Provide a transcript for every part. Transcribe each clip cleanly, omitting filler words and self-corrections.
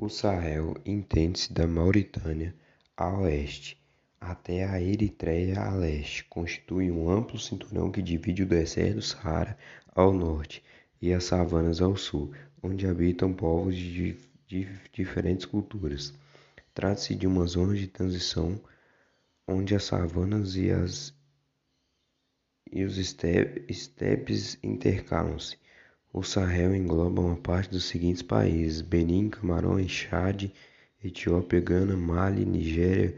O Sahel estende-se da Mauritânia a oeste até a Eritreia a leste, constitui um amplo cinturão que divide o deserto do Saara ao norte e as savanas ao sul, onde habitam povos de diferentes culturas. Trata-se de uma zona de transição onde as savanas e os estepes intercalam-se. O Sahel engloba uma parte dos seguintes países: Benin, Camarões, Chad, Etiópia, Gana, Mali, Nigéria,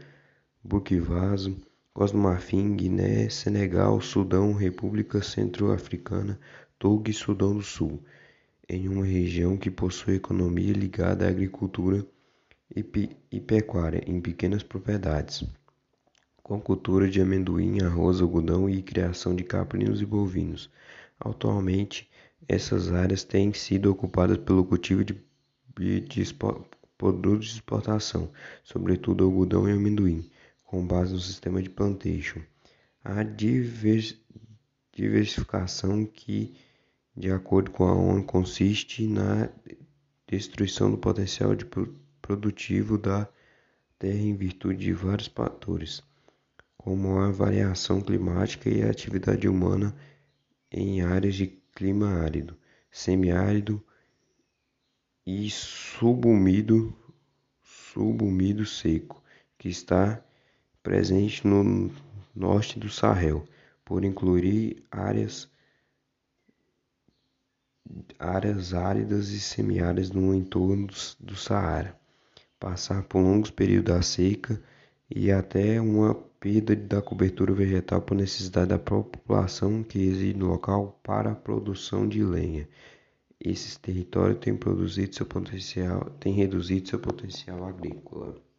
Burkina Faso, Costa do Marfim, Guiné, Senegal, Sudão, República Centro-Africana, Togo e Sudão do Sul, em uma região que possui economia ligada à agricultura e pecuária em pequenas propriedades, com cultura de amendoim, arroz, algodão e criação de caprinos e bovinos. Atualmente, essas áreas têm sido ocupadas pelo cultivo de produtos de exportação, sobretudo algodão e amendoim, com base no sistema de plantation. A diversificação que, de acordo com a ONU, consiste na destruição do potencial produtivo da terra em virtude de vários fatores, como a variação climática e a atividade humana em áreas de clima árido, semiárido e subúmido seco, que está presente no norte do Sahel, por incluir áreas áridas e semiáridas no entorno do Saara, passar por longos períodos da seca e até uma perda da cobertura vegetal por necessidade da população que reside no local para a produção de lenha. Esses territórios têm reduzido seu potencial agrícola.